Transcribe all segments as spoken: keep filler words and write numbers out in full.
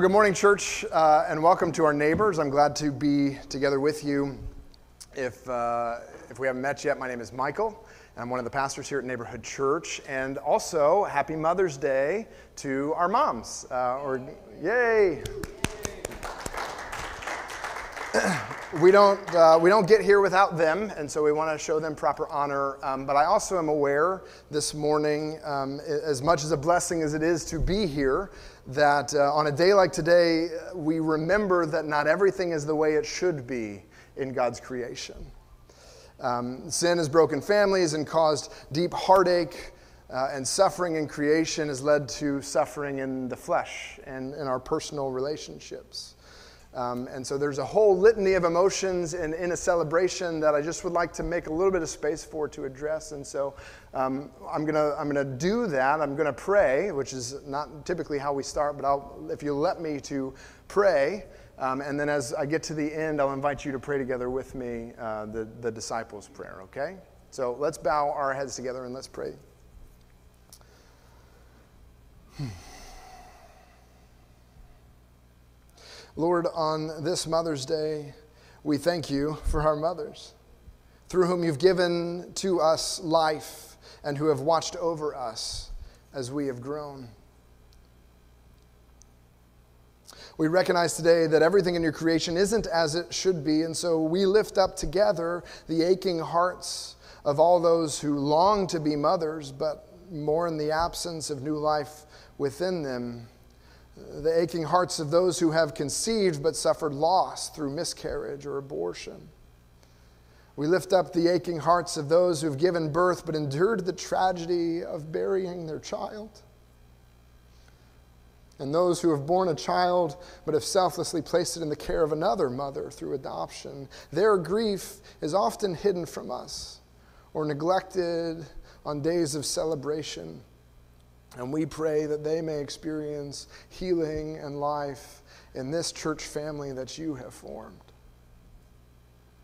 Well, good morning, church, uh, and welcome to our neighbors. I'm glad to be together with you. If uh, if we haven't met yet, my name is Michael, and I'm one of the pastors here at Neighborhood Church. And also, happy Mother's Day to our moms. Uh, or yay! We don't uh, we don't get here without them, and so we want to show them proper honor. Um, but I also am aware this morning, um, as much as a blessing as it is to be here, that uh, on a day like today, we remember that not everything is the way it should be in God's creation. Um, sin has broken families and caused deep heartache, uh, and suffering in creation has led to suffering in the flesh and in our personal relationships. Um, and so there's a whole litany of emotions in, in a celebration that I just would like to make a little bit of space for to address. And so um, I'm gonna I'm gonna do that. I'm gonna pray, which is not typically how we start, but I'll, if you'll let me to pray, um, and then as I get to the end, I'll invite you to pray together with me uh, the the disciples' prayer. Okay? So let's bow our heads together and let's pray. Hmm. Lord, on this Mother's Day, we thank you for our mothers, through whom you've given to us life and who have watched over us as we have grown. We recognize today that everything in your creation isn't as it should be, and so we lift up together the aching hearts of all those who long to be mothers, but mourn the absence of new life within them. The aching hearts of those who have conceived but suffered loss through miscarriage or abortion. We lift up the aching hearts of those who've given birth but endured the tragedy of burying their child. And those who have borne a child but have selflessly placed it in the care of another mother through adoption. Their grief is often hidden from us or neglected on days of celebration. And we pray that they may experience healing and life in this church family that you have formed.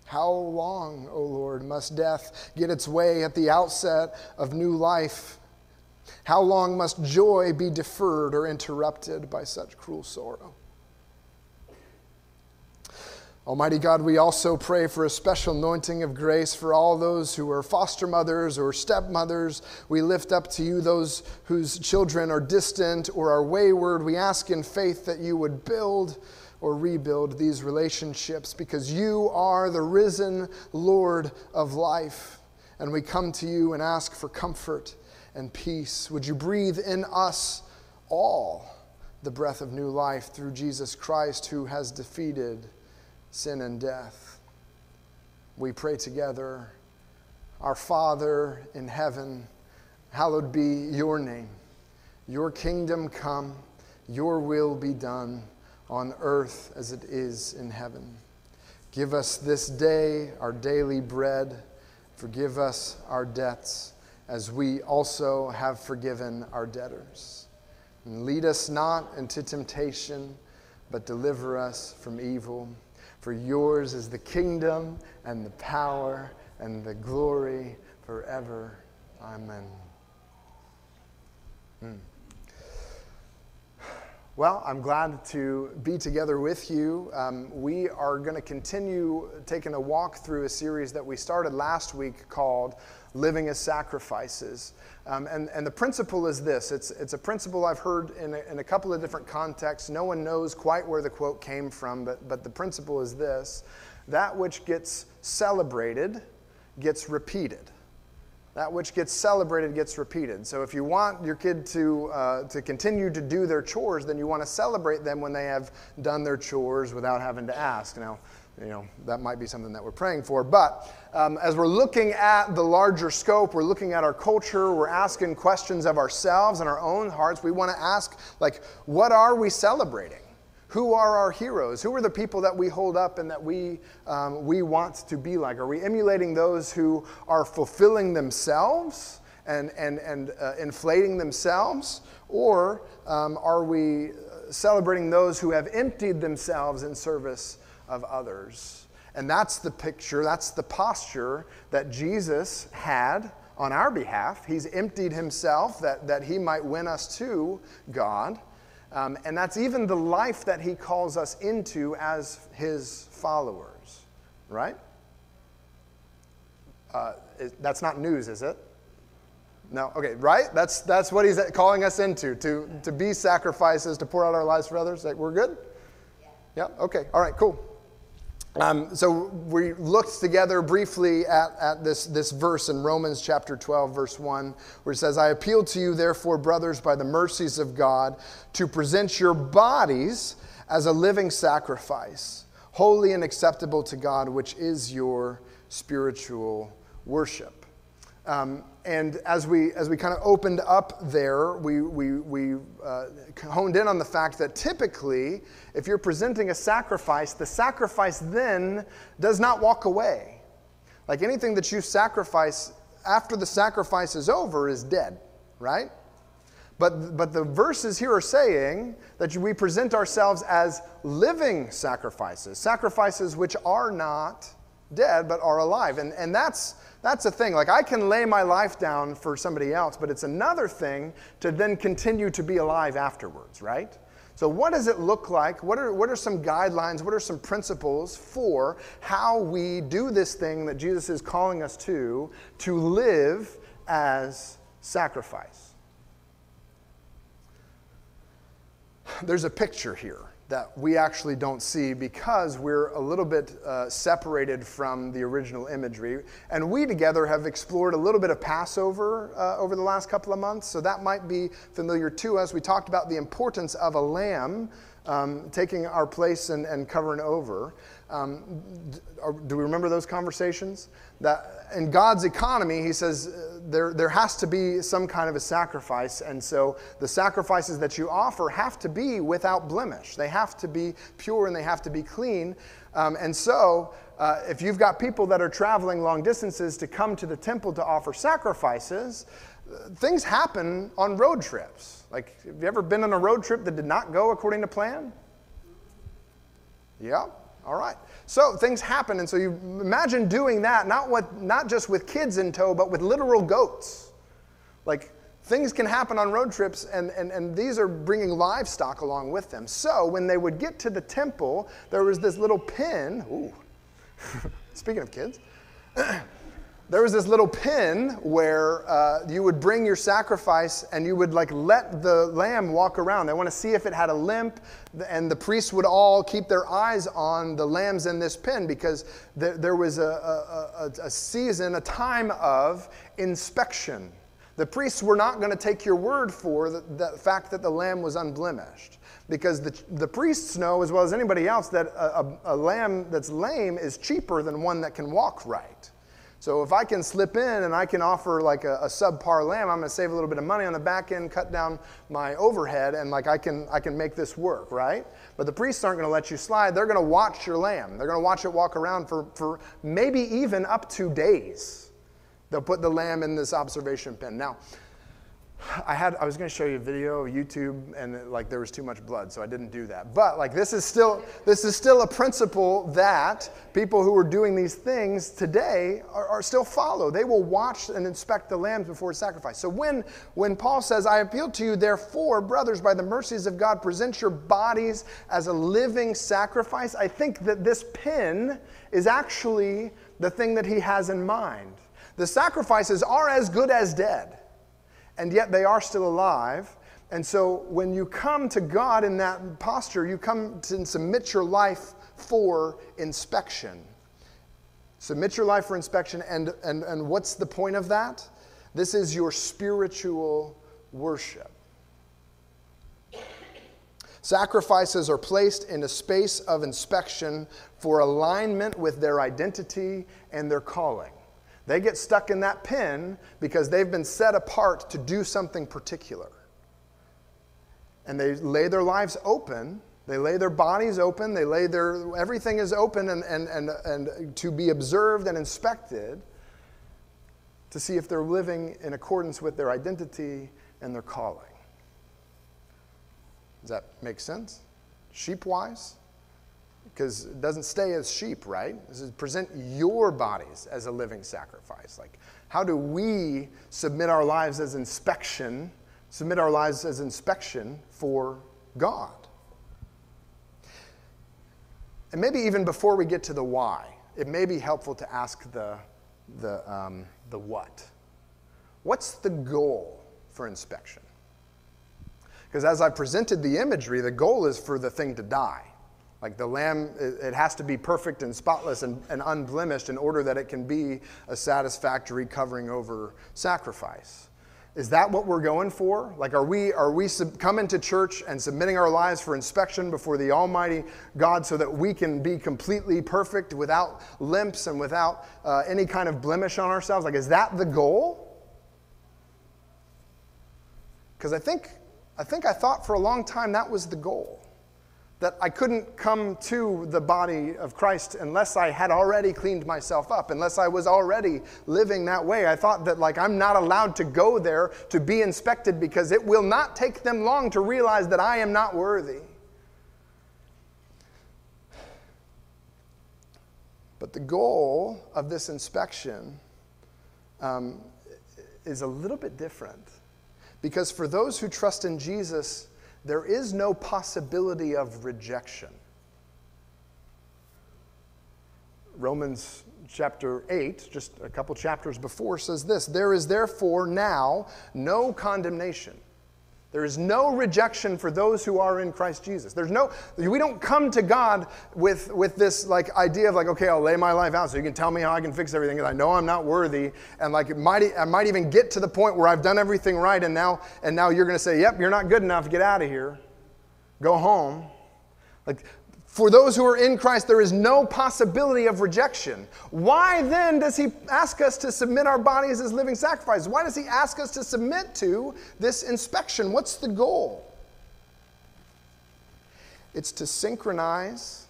How long, O Lord, must death get its way at the outset of new life? How long must joy be deferred or interrupted by such cruel sorrow? Almighty God, we also pray for a special anointing of grace for all those who are foster mothers or stepmothers. We lift up to you those whose children are distant or are wayward. We ask in faith that you would build or rebuild these relationships because you are the risen Lord of life. And we come to you and ask for comfort and peace. Would you breathe in us all the breath of new life through Jesus Christ, who has defeated sin and death? We pray together. Our Father in heaven, hallowed be your name. Your kingdom come, your will be done on earth as it is in heaven. Give us this day our daily bread. Forgive us our debts as we also have forgiven our debtors. And lead us not into temptation, but deliver us from evil. For yours is the kingdom and the power and the glory forever. Amen. Mm. Well, I'm glad to be together with you. Um, we are going to continue taking a walk through a series that we started last week called Living as Sacrifices. Um, and, and the principle is this. It's, it's a principle I've heard in a, in a couple of different contexts. No one knows quite where the quote came from, but, but the principle is this. That which gets celebrated gets repeated. That which gets celebrated gets repeated. So if you want your kid to uh, to continue to do their chores, then you want to celebrate them when they have done their chores without having to ask. Now, you know, that might be something that we're praying for. But um, as we're looking at the larger scope, we're looking at our culture, we're asking questions of ourselves and our own hearts. We want to ask, like, what are we celebrating? Who are our heroes? Who are the people that we hold up and that we um, we want to be like? Are we emulating those who are fulfilling themselves and, and, and uh, inflating themselves? Or um, are we celebrating those who have emptied themselves in service of others? And that's the picture, that's the posture that Jesus had on our behalf. He's emptied himself that, that he might win us to God. Um, and that's even the life that he calls us into as his followers, right? Uh, that's not news, is it? No, okay, right? That's that's what he's calling us into, to, to be sacrifices, to pour out our lives for others. Like, we're good? Yeah, okay, all right, cool. Um, so we looked together briefly at, at this, this verse in Romans chapter twelve, verse one, where it says, I appeal to you, therefore, brothers, by the mercies of God, to present your bodies as a living sacrifice, holy and acceptable to God, which is your spiritual worship. Um, and as we as we kind of opened up there, we we we uh, honed in on the fact that typically, if you're presenting a sacrifice, the sacrifice then does not walk away. Like anything that you sacrifice after the sacrifice is over is dead, right? But but the verses here are saying that we present ourselves as living sacrifices, sacrifices which are not dead but are alive, and and that's. That's a thing. Like, I can lay my life down for somebody else, but it's another thing to then continue to be alive afterwards, right? So what does it look like? What are, what are some guidelines? What are some principles for how we do this thing that Jesus is calling us to, to live as sacrifice? There's a picture here that we actually don't see because we're a little bit uh, separated from the original imagery. And we together have explored a little bit of Passover uh, over the last couple of months, so that might be familiar to us. We talked about the importance of a lamb um, taking our place and, and covering over. Um, do we remember those conversations? That in God's economy, he says uh, there, there has to be some kind of a sacrifice, and so the sacrifices that you offer have to be without blemish. They have to be pure and they have to be clean. Um, and so uh, if you've got people that are traveling long distances to come to the temple to offer sacrifices, uh, things happen on road trips. Like, have you ever been on a road trip that did not go according to plan? Yeah. All right, so things happen, and so you imagine doing that, not with, not just with kids in tow, but with literal goats. Like, things can happen on road trips, and, and, and these are bringing livestock along with them. So when they would get to the temple, there was this little pin. Ooh, speaking of kids. There was this little pin where uh, you would bring your sacrifice and you would like let the lamb walk around. They want to see if it had a limp, and the priests would all keep their eyes on the lambs in this pin, because th- there was a, a, a, a season, a time of inspection. The priests were not going to take your word for the, the fact that the lamb was unblemished, because the, the priests know as well as anybody else that a, a, a lamb that's lame is cheaper than one that can walk right. So if I can slip in and I can offer like a, a subpar lamb, I'm going to save a little bit of money on the back end, cut down my overhead, and like I can I can make this work, right? But the priests aren't going to let you slide. They're going to watch your lamb. They're going to watch it walk around for, for maybe even up to days. They'll put the lamb in this observation pen. Now, I had I was going to show you a video of YouTube, and like there was too much blood, so I didn't do that. But like this is still this is still a principle that people who are doing these things today are, are still follow. They will watch and inspect the lambs before sacrifice. So when when Paul says, "I appeal to you, therefore, brothers, by the mercies of God, present your bodies as a living sacrifice," I think that this pin is actually the thing that he has in mind. The sacrifices are as good as dead, and yet they are still alive. And so when you come to God in that posture, you come to submit your life for inspection. Submit your life for inspection, and, and, and what's the point of that? This is your spiritual worship. Sacrifices are placed in a space of inspection for alignment with their identity and their calling. They get stuck in that pin because they've been set apart to do something particular. And they lay their lives open. They lay their bodies open. They lay their, everything is open and, and, and, and to be observed and inspected to see if they're living in accordance with their identity and their calling. Does that make sense? Sheep-wise? Because it doesn't stay as sheep, right? This is present your bodies as a living sacrifice. Like, how do we submit our lives as inspection, submit our lives as inspection for God. And maybe even before we get to the why, it may be helpful to ask the, the, um, the what. What's the goal for inspection? Because as I presented the imagery, the goal is for the thing to die. Like the lamb, it has to be perfect and spotless and, and unblemished in order that it can be a satisfactory covering over sacrifice. Is that what we're going for? Like, are we, are we sub- coming to church and submitting our lives for inspection before the Almighty God so that we can be completely perfect without limps and without uh, any kind of blemish on ourselves? Like, is that the goal? Because I think, I think I thought for a long time that was the goal. That I couldn't come to the body of Christ unless I had already cleaned myself up, unless I was already living that way. I thought that, like, I'm not allowed to go there to be inspected because it will not take them long to realize that I am not worthy. But the goal of this inspection um, is a little bit different. Because for those who trust in Jesus, there is no possibility of rejection. Romans chapter eight, just a couple chapters before, says this: there is therefore now no condemnation. There is no rejection for those who are in Christ Jesus. There's no, we don't come to God with, with this like idea of like, okay, I'll lay my life out so you can tell me how I can fix everything because I know I'm not worthy. And like it might, I might even get to the point where I've done everything right and now, and now you're going to say, yep, you're not good enough. Get out of here. Go home. Like for those who are in Christ, there is no possibility of rejection. Why then does he ask us to submit our bodies as living sacrifices? Why does he ask us to submit to this inspection? What's the goal? It's to synchronize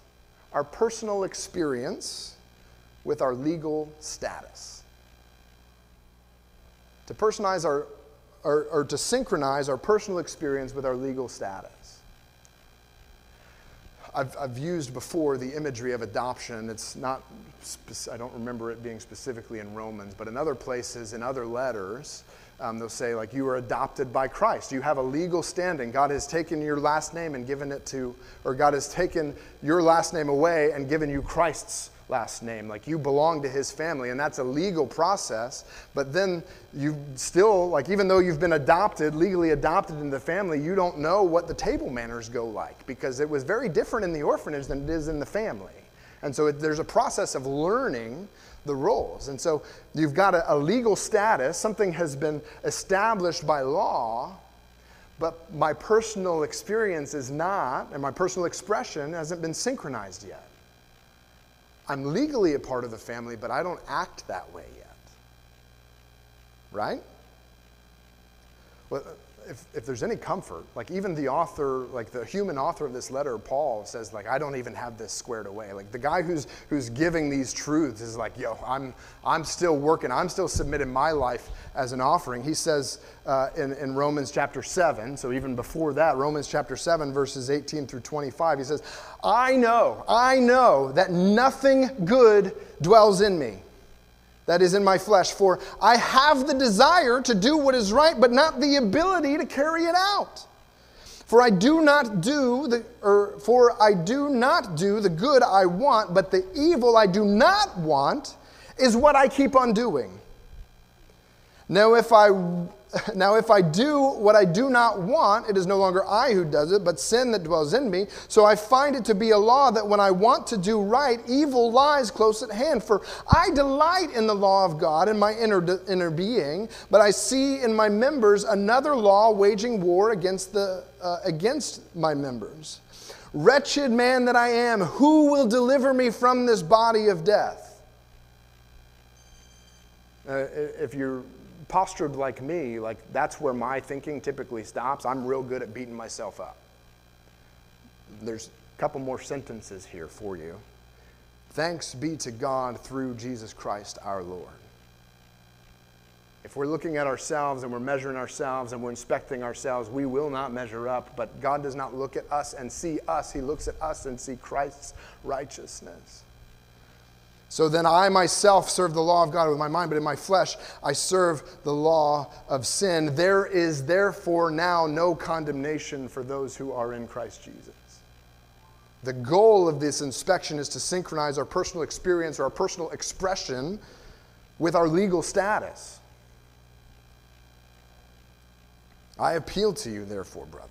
our personal experience with our legal status. To personalize our, or, or to synchronize our personal experience with our legal status. I've, I've used before the imagery of adoption. It's not, I don't remember it being specifically in Romans, but in other places, in other letters, um, they'll say, like, you were adopted by Christ. You have a legal standing. God has taken your last name and given it to, or God has taken your last name away and given you Christ's last name. Like, you belong to his family, and that's a legal process. But then you still, like, even though you've been adopted, legally adopted into the family, you don't know what the table manners go like, because it was very different in the orphanage than it is in the family. And so it, there's a process of learning the roles. And so you've got a, a legal status, something has been established by law, but my personal experience is not, and my personal expression hasn't been synchronized yet. I'm legally a part of the family, but I don't act that way yet. Right? Well, if, if there's any comfort, like even the author, like the human author of this letter, Paul, says, like, I don't even have this squared away. Like the guy who's who's giving these truths is like, yo, I'm I'm still working. I'm still submitting my life as an offering. He says uh, in, in Romans chapter seven, so even before that, Romans chapter seven, verses eighteen through twenty-five, he says, I know, I know that nothing good dwells in me. That is in my flesh, for I have the desire to do what is right, but not the ability to carry it out. For I do not do the, or for I do not do the good I want, but the evil I do not want is what I keep on doing. Now if I, now if I do what I do not want, it is no longer I who does it, but sin that dwells in me. So I find it to be a law that when I want to do right, evil lies close at hand. For I delight in the law of God in my inner, inner being, but I see in my members another law waging war against, the, uh, against my members. Wretched man that I am, who will deliver me from this body of death? Uh, if you're postured like me, like that's where my thinking typically stops. I'm real good at beating myself up. There's a couple more sentences here for you. Thanks be to God through Jesus Christ our Lord. If we're looking at ourselves and we're measuring ourselves and we're inspecting ourselves, we will not measure up, but God does not look at us and see us. He looks at us and sees Christ's righteousness. So then I myself serve the law of God with my mind, but in my flesh I serve the law of sin. There is therefore now no condemnation for those who are in Christ Jesus. The goal of this inspection is to synchronize our personal experience or our personal expression with our legal status. I appeal to you, therefore, brothers,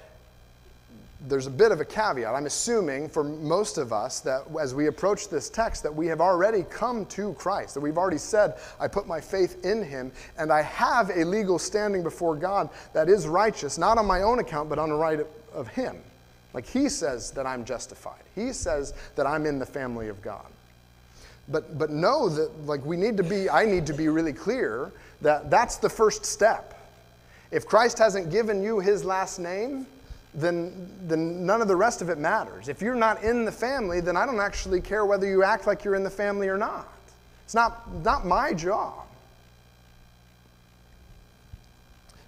there's a bit of a caveat. I'm assuming for most of us that as we approach this text that we have already come to Christ, that we've already said, I put my faith in him, and I have a legal standing before God that is righteous, not on my own account, but on the right of him. Like he says that I'm justified. He says that I'm in the family of God. But, but know that like we need to be, I need to be really clear that that's the first step. If Christ hasn't given you his last name, then, then none of the rest of it matters. If you're not in the family, then I don't actually care whether you act like you're in the family or not. It's not, not my job.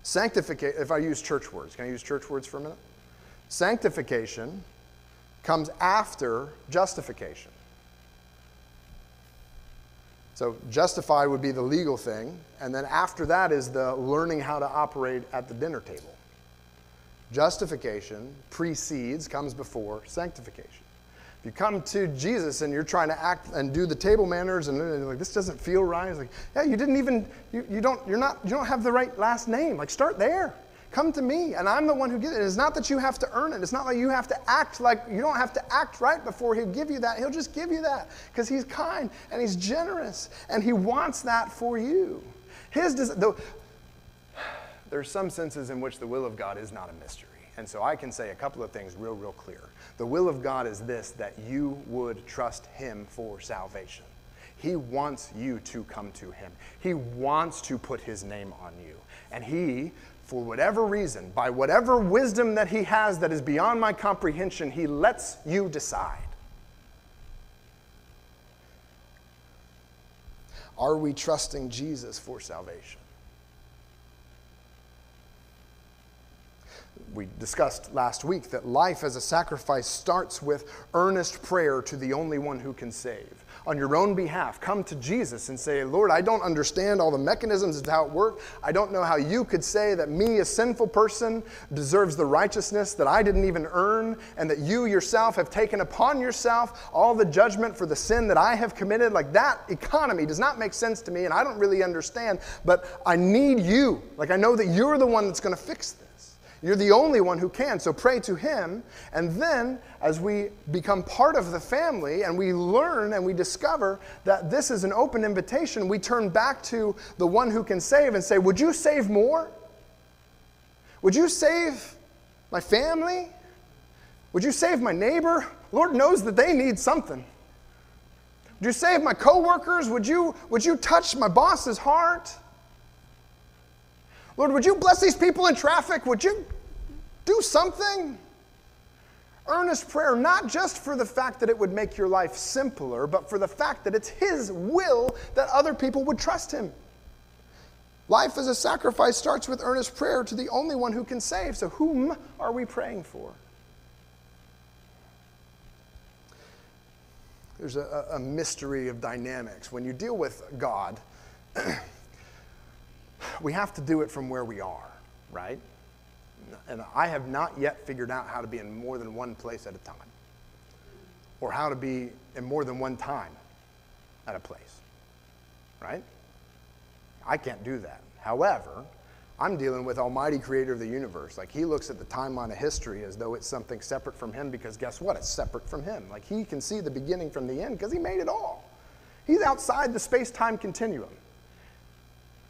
Sanctification, if I use church words, can I use church words for a minute? Sanctification comes after justification. So justified would be the legal thing, and then after that is the learning how to operate at the dinner table. Justification precedes, comes before sanctification. If you come to Jesus and you're trying to act and do the table manners and you're like, this doesn't feel right, it's like, yeah, you didn't even, you, you don't, you're not, you don't have the right last name. Like, start there. Come to me, and I'm the one who gives it. It's not that you have to earn it. It's not like you have to act like, you don't have to act right before he'll give you that. He'll just give you that because he's kind and he's generous and he wants that for you. His des- the, there are some senses in which the will of God is not a mystery. And so I can say a couple of things real, real clear. The will of God is this, that you would trust him for salvation. He wants you to come to him. He wants to put his name on you. And he, for whatever reason, by whatever wisdom that he has that is beyond my comprehension, he lets you decide. Are we trusting Jesus for salvation? We discussed last week that life as a sacrifice starts with earnest prayer to the only one who can save. On your own behalf, come to Jesus and say, Lord, I don't understand all the mechanisms of how it works. I don't know how you could say that me, a sinful person, deserves the righteousness that I didn't even earn, and that you yourself have taken upon yourself all the judgment for the sin that I have committed. Like, that economy does not make sense to me, and I don't really understand, but I need you. Like, I know that you're the one that's going to fix this. You're the only one who can, so pray to him. And then, as we become part of the family and we learn and we discover that this is an open invitation, we turn back to the one who can save and say, would you save more? Would you save my family? Would you save my neighbor? Lord knows that they need something. Would you save my coworkers? Would you, would you touch my boss's heart? Lord, would you bless these people in traffic? Would you do something? Earnest prayer, not just for the fact that it would make your life simpler, but for the fact that it's his will that other people would trust him. Life as a sacrifice starts with earnest prayer to the only one who can save. So whom are we praying for? There's a, a mystery of dynamics. When you deal with God, we have to do it from where we are, right? And I have not yet figured out how to be in more than one place at a time, or how to be in more than one time at a place, right? I can't do that. However, I'm dealing with Almighty Creator of the universe. Like, he looks at the timeline of history as though it's something separate from him, because guess what? It's separate from him. Like, he can see the beginning from the end because he made it all. He's outside the space-time continuum,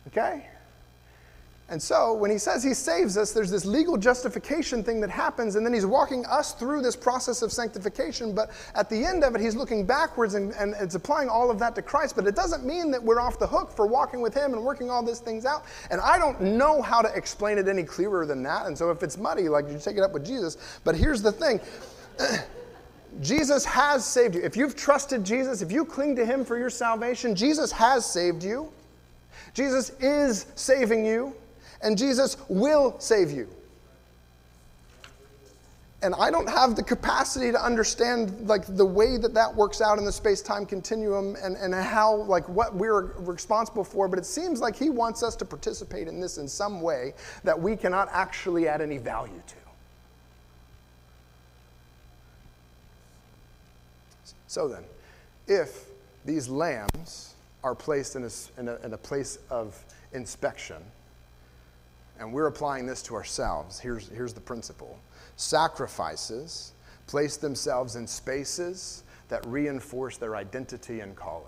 okay? And so when he says he saves us, there's this legal justification thing that happens, and then he's walking us through this process of sanctification. But at the end of it, he's looking backwards, and, and it's applying all of that to Christ. But it doesn't mean that we're off the hook for walking with him and working all these things out. And I don't know how to explain it any clearer than that. And so if it's muddy, like, you take it up with Jesus. But here's the thing. Jesus has saved you. If you've trusted Jesus, if you cling to him for your salvation, Jesus has saved you. Jesus is saving you, and Jesus will save you. And I don't have the capacity to understand, like, the way that that works out in the space-time continuum and, and how, like, what we're responsible for, but it seems like he wants us to participate in this in some way that we cannot actually add any value to. So then, if these lambs are placed in a, in a, in a place of inspection, and we're applying this to ourselves, here's, here's the principle. Sacrifices place themselves in spaces that reinforce their identity and calling.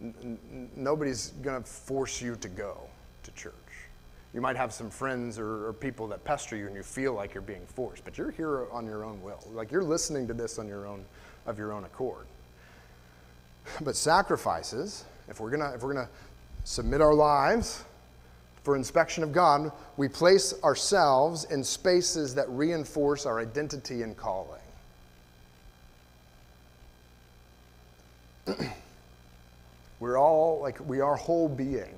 N- n- nobody's going to force you to go to church. You might have some friends or, or people that pester you, and you feel like you're being forced, but you're here on your own will. Like, you're listening to this on your own, of your own accord. But sacrifices, if we're gonna if we're gonna submit our lives for inspection of God, we place ourselves in spaces that reinforce our identity and calling. We're all like we are whole beings.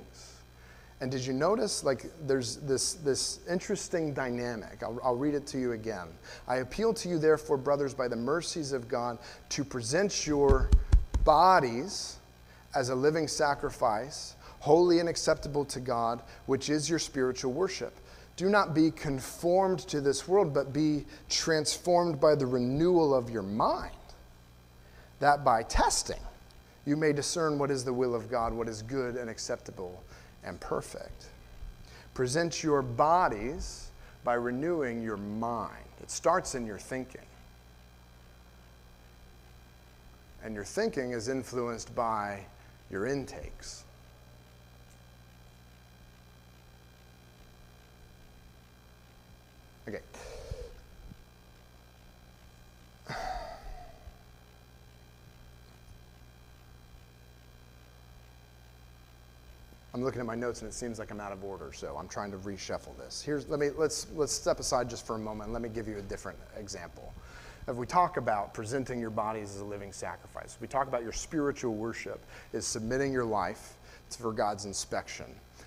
And did you notice, like, there's this, this interesting dynamic? I'll, I'll read it to you again. I appeal to you, therefore, brothers, by the mercies of God, to present your bodies as a living sacrifice, holy and acceptable to God, which is your spiritual worship. Do not be conformed to this world, but be transformed by the renewal of your mind, that by testing you may discern what is the will of God, what is good and acceptable and perfect. Present your bodies by renewing your mind. It starts in your thinking. And your thinking is influenced by your intakes. Okay. I'm looking at my notes, and it seems like I'm out of order, so I'm trying to reshuffle this. Here's, let me, let's, let's step aside just for a moment, and let me give you a different example. If we talk about presenting your bodies as a living sacrifice, we talk about your spiritual worship is submitting your life for God's inspection.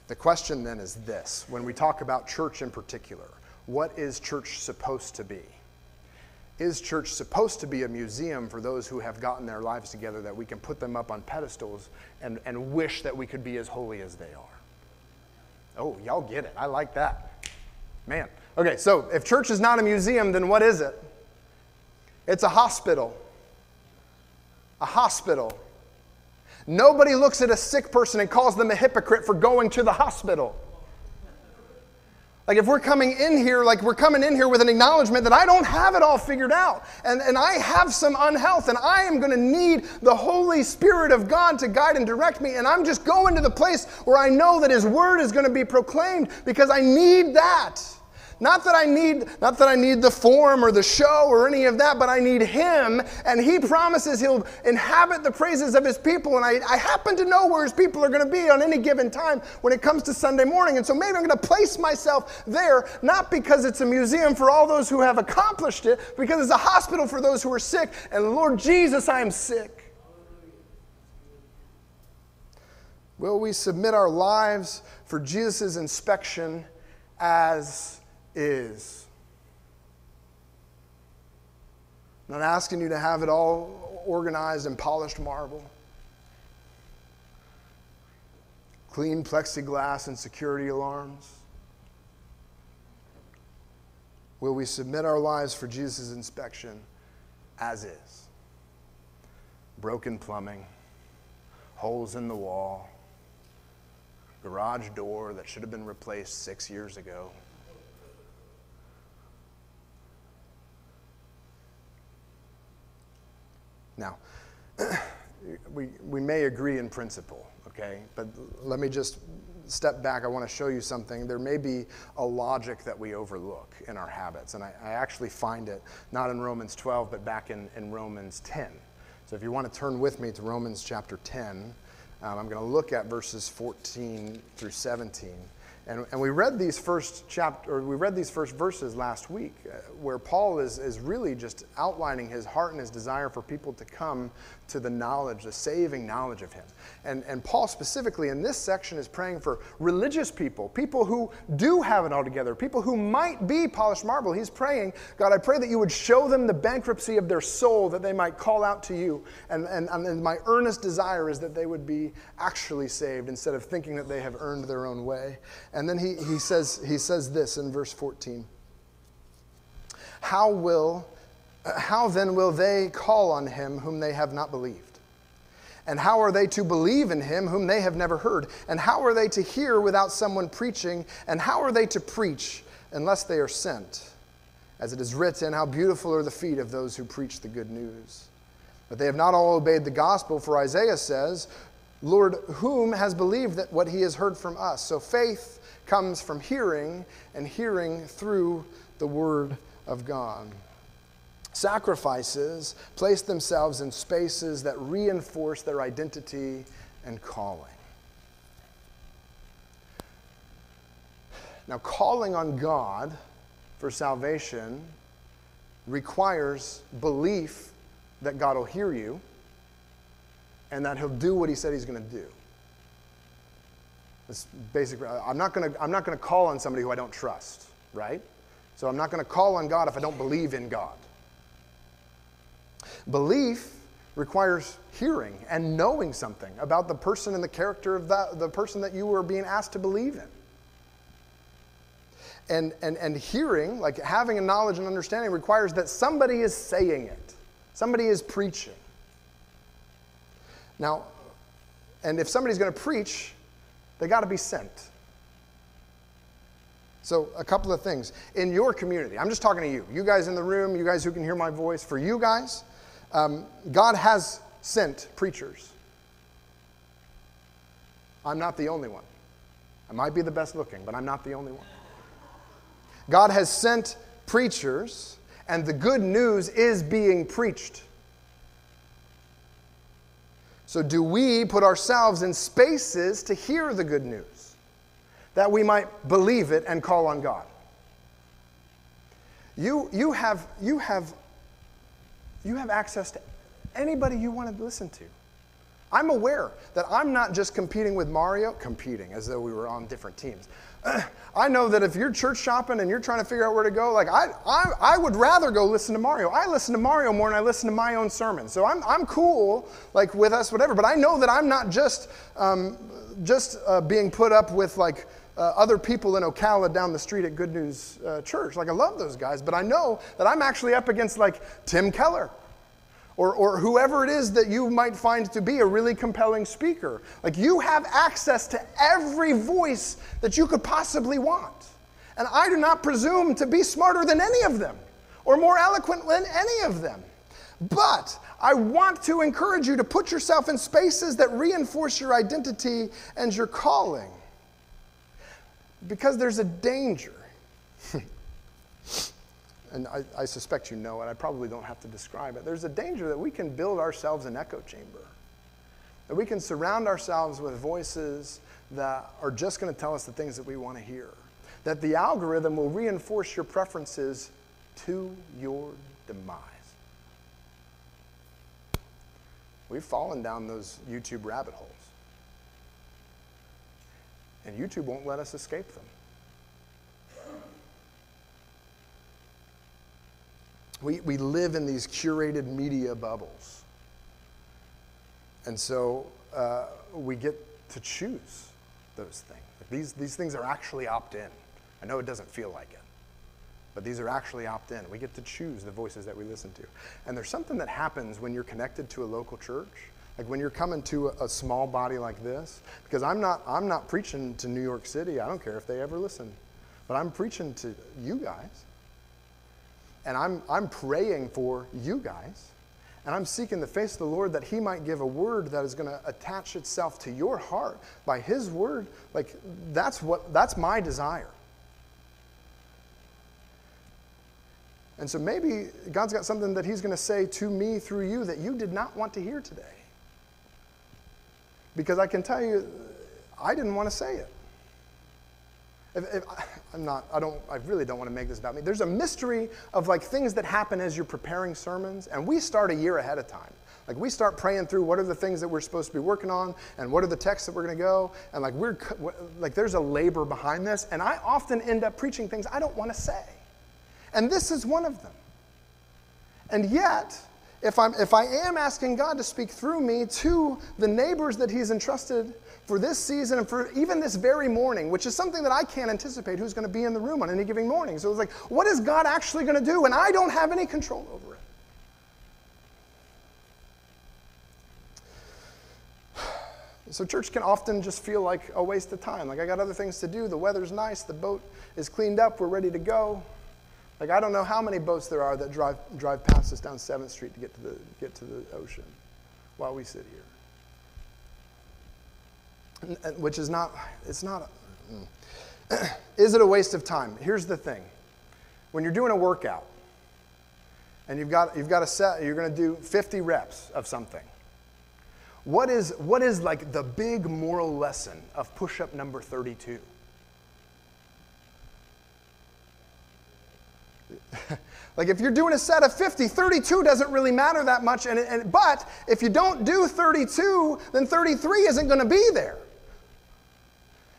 The question then is this, when we talk about church in particular, what is church supposed to be? Is church supposed to be a museum for those who have gotten their lives together that we can put them up on pedestals and, and wish that we could be as holy as they are? Oh, y'all get it. I like that. Man. Okay, so if church is not a museum, then what is it? It's a hospital. A hospital. Nobody looks at a sick person and calls them a hypocrite for going to the hospital. Like, if we're coming in here, like, we're coming in here with an acknowledgement that I don't have it all figured out, and, and I have some unhealth, and I am going to need the Holy Spirit of God to guide and direct me, and I'm just going to the place where I know that His Word is going to be proclaimed, because I need that. Not that I need, not that I need the form or the show or any of that, but I need Him, and He promises He'll inhabit the praises of His people, and I, I happen to know where His people are going to be on any given time when it comes to Sunday morning, and so maybe I'm going to place myself there, not because it's a museum for all those who have accomplished it, because it's a hospital for those who are sick, and Lord Jesus, I am sick. Will we submit our lives for Jesus' inspection as is? I'm not asking you to have it all organized in polished marble, clean plexiglass and security alarms. Will we submit our lives for Jesus' inspection as is? Broken plumbing, holes in the wall, garage door that should have been replaced six years ago. Now, we, we may agree in principle, okay? But let me just step back. I want to show you something. There may be a logic that we overlook in our habits, and I, I actually find it not in Romans twelve, but back in, in Romans ten. So if you want to turn with me to Romans chapter ten, um, I'm going to look at verses fourteen through seventeen. And, and we read these first chapter, or we read these first verses last week, uh, where Paul is, is really just outlining his heart and his desire for people to come to the knowledge, the saving knowledge of him. And, and Paul specifically in this section is praying for religious people, people who do have it all together, people who might be polished marble. He's praying, God, I pray that you would show them the bankruptcy of their soul, that they might call out to you. And, and, and my earnest desire is that they would be actually saved instead of thinking that they have earned their own way. And then he, he, says, he says this in verse fourteen. How, will, how then will they call on him whom they have not believed? And how are they to believe in him whom they have never heard? And how are they to hear without someone preaching? And how are they to preach unless they are sent? As it is written, how beautiful are the feet of those who preach the good news. But they have not all obeyed the gospel, for Isaiah says, Lord, whom has believed that what he has heard from us? So faith comes from hearing, and hearing through the word of God. Sacrifices place themselves in spaces that reinforce their identity and calling. Now, calling on God for salvation requires belief that God will hear you and that he'll do what he said he's going to do. It's basic. I'm not going to, I'm not going to call on somebody who I don't trust, right? So I'm not going to call on God if I don't believe in God. Belief requires hearing and knowing something about the person and the character of that, the person that you were being asked to believe in. And, and, and hearing, like having a knowledge and understanding, requires that somebody is saying it. Somebody is preaching. Now, and if somebody's going to preach, they got to be sent. So a couple of things. In your community, I'm just talking to you. You guys in the room, you guys who can hear my voice, for you guys, um, God has sent preachers. I'm not the only one. I might be the best looking, but I'm not the only one. God has sent preachers, and the good news is being preached. So do we put ourselves in spaces to hear the good news, that we might believe it and call on God? You, you, have, you, have, you have access to anybody you want to listen to. I'm aware that I'm not just competing with Mario, competing as though we were on different teams. I know that if you're church shopping and you're trying to figure out where to go, like I, I, I would rather go listen to Mario. I listen to Mario more than I listen to my own sermon. So I'm, I'm cool, like with us, whatever. But I know that I'm not just, um, just uh, being put up with like uh, other people in Ocala down the street at Good News uh, Church. Like I love those guys, but I know that I'm actually up against like Tim Keller. Or, or whoever it is that you might find to be a really compelling speaker. Like you have access to every voice that you could possibly want. And I do not presume to be smarter than any of them or more eloquent than any of them. But I want to encourage you to put yourself in spaces that reinforce your identity and your calling. Because there's a danger. And I, I suspect you know it. I probably don't have to describe it. There's a danger that we can build ourselves an echo chamber, that we can surround ourselves with voices that are just going to tell us the things that we want to hear, that the algorithm will reinforce your preferences to your demise. We've fallen down those YouTube rabbit holes, and YouTube won't let us escape them. We, we live in these curated media bubbles. And so uh, we get to choose those things. These, these things are actually opt-in. I know it doesn't feel like it, but these are actually opt-in. We get to choose the voices that we listen to. And there's something that happens when you're connected to a local church, like when you're coming to a, a small body like this, because I'm not, I'm not preaching to New York City. I don't care if they ever listen, but I'm preaching to you guys. And I'm, I'm praying for you guys. And I'm seeking the face of the Lord that he might give a word that is going to attach itself to your heart by his word. Like, that's what, that's my desire. And so maybe God's got something that he's going to say to me through you that you did not want to hear today. Because I can tell you, I didn't want to say it. If, if I, I'm not, I don't, I really don't want to make this about me. There's a mystery of like things that happen as you're preparing sermons, and we start a year ahead of time. Like we start praying through what are the things that we're supposed to be working on, and what are the texts that we're going to go, and like we're, like there's a labor behind this, and I often end up preaching things I don't want to say. And this is one of them. And yet, if I'm, if I am asking God to speak through me to the neighbors that he's entrusted for this season and for even this very morning, which is something that I can't anticipate who's going to be in the room on any given morning. So it's like, what is God actually going to do? And I don't have any control over it. So church can often just feel like a waste of time. Like, I got other things to do. The weather's nice. The boat is cleaned up. We're ready to go. Like, I don't know how many boats there are that drive drive past us down seventh street to get to the get to the ocean while we sit here. And, and, which is not, it's not, a, is it a waste of time? Here's the thing. When you're doing a workout and you've got, you've got a set, you're going to do fifty reps of something. What is, what is like the big moral lesson of push-up number thirty-two? Like, if you're doing a set of fifty, thirty-two doesn't really matter that much. And, and but if you don't do thirty-two, then thirty-three isn't going to be there.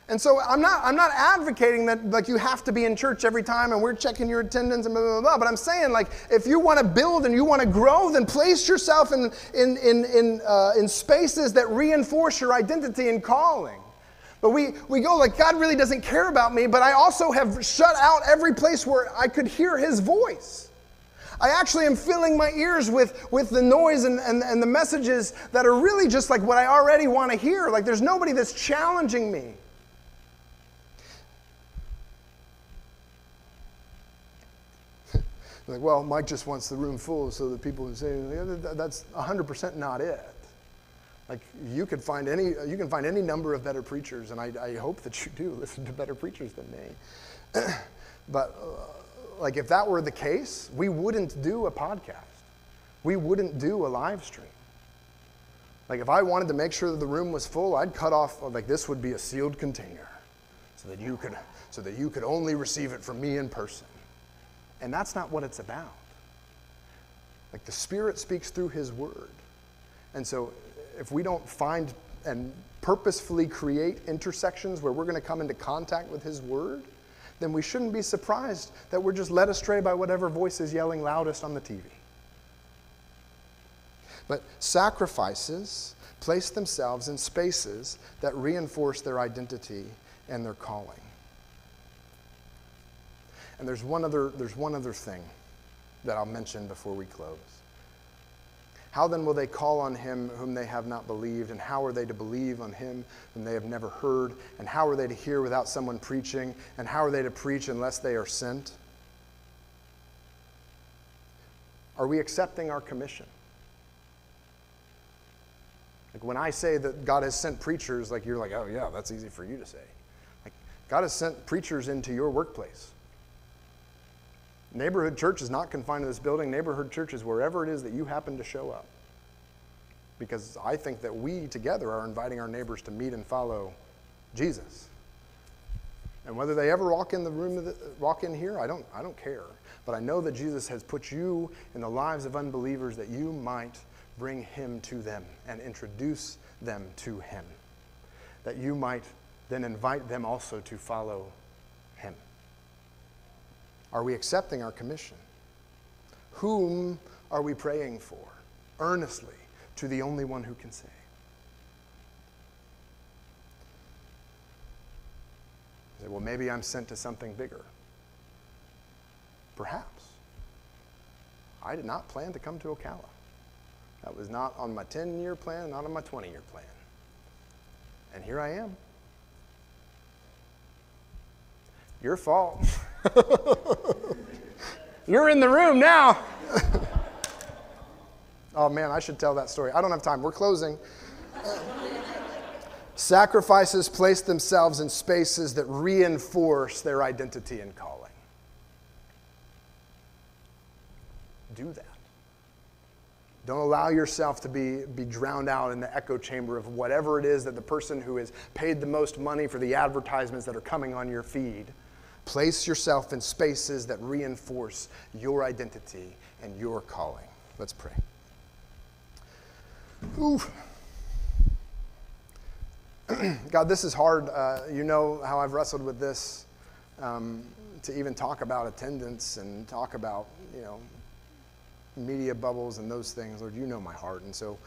And so I'm not, I'm not advocating that, like, you have to be in church every time and we're checking your attendance and blah, blah, blah. But I'm saying, like, if you want to build and you want to grow, then place yourself in, in, in, in, uh, in spaces that reinforce your identity and calling. But we, we go like, God really doesn't care about me, but I also have shut out every place where I could hear his voice. I actually am filling my ears with, with the noise and, and, and the messages that are really just like what I already want to hear. Like, there's nobody that's challenging me. Like, well, Mike just wants the room full so that people who say, that's one hundred percent not it. Like, you could find any, you can find any number of better preachers, and I, I hope that you do listen to better preachers than me. But, uh, like, if that were the case, we wouldn't do a podcast. We wouldn't do a live stream. Like, if I wanted to make sure that the room was full, I'd cut off, like, this would be a sealed container so that you could, so that you could only receive it from me in person. And that's not what it's about. Like, the Spirit speaks through his word. And so, if we don't find and purposefully create intersections where we're going to come into contact with his word, then we shouldn't be surprised that we're just led astray by whatever voice is yelling loudest on the T V. But sacrifices place themselves in spaces that reinforce their identity and their calling. And there's one other, there's one other thing that I'll mention before we close. How then will they call on him whom they have not believed? And how are they to believe on him whom they have never heard? And how are they to hear without someone preaching? And how are they to preach unless they are sent? Are we accepting our commission? Like, when I say that God has sent preachers, like, you're like, oh yeah, that's easy for you to say. Like, God has sent preachers into your workplace. Neighborhood Church is not confined to this building. Neighborhood Church is wherever it is that you happen to show up. Because I think that we together are inviting our neighbors to meet and follow Jesus. And whether they ever walk in the room, the, walk in here, I don't, I don't care. But I know that Jesus has put you in the lives of unbelievers that you might bring him to them and introduce them to him. That you might then invite them also to follow him. Are we accepting our commission? Whom are we praying for earnestly to the only one who can save? You say, well, maybe I'm sent to something bigger. Perhaps. I did not plan to come to Ocala. That was not on my ten-year plan, not on my twenty-year plan. And here I am. Your fault. You're in the room now. Oh, man, I should tell that story. I don't have time. We're closing. Sacrifices place themselves in spaces that reinforce their identity and calling. Do that. Don't allow yourself to be, be drowned out in the echo chamber of whatever it is that the person who has paid the most money for the advertisements that are coming on your feed. Place yourself in spaces that reinforce your identity and your calling. Let's pray. Ooh. God, this is hard. Uh, you know how I've wrestled with this, um, to even talk about attendance and talk about, you know, media bubbles and those things. Lord, you know my heart. And so,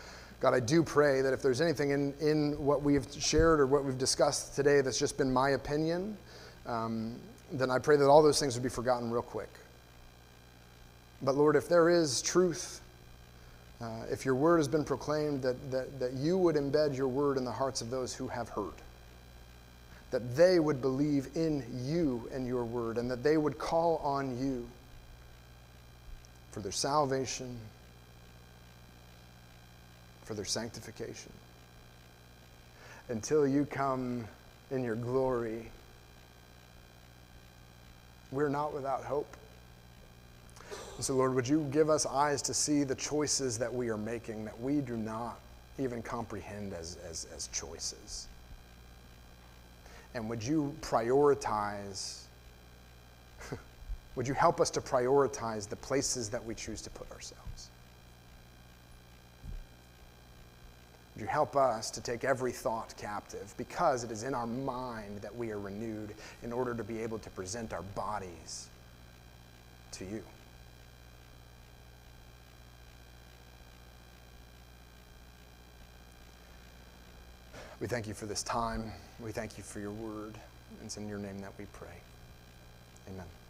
God, I do pray that if there's anything in, in what we've shared or what we've discussed today that's just been my opinion, um, then I pray that all those things would be forgotten real quick. But, Lord, if there is truth, Uh, if your word has been proclaimed, that, that, that you would embed your word in the hearts of those who have heard, that they would believe in you and your word, and that they would call on you for their salvation, for their sanctification, until you come in your glory. We're not without hope. And so, Lord, would you give us eyes to see the choices that we are making that we do not even comprehend as, as, as choices? And would you prioritize, would you help us to prioritize the places that we choose to put ourselves? Would you help us to take every thought captive, because it is in our mind that we are renewed in order to be able to present our bodies to you? We thank you for this time. We thank you for your word. It's in your name that we pray. Amen.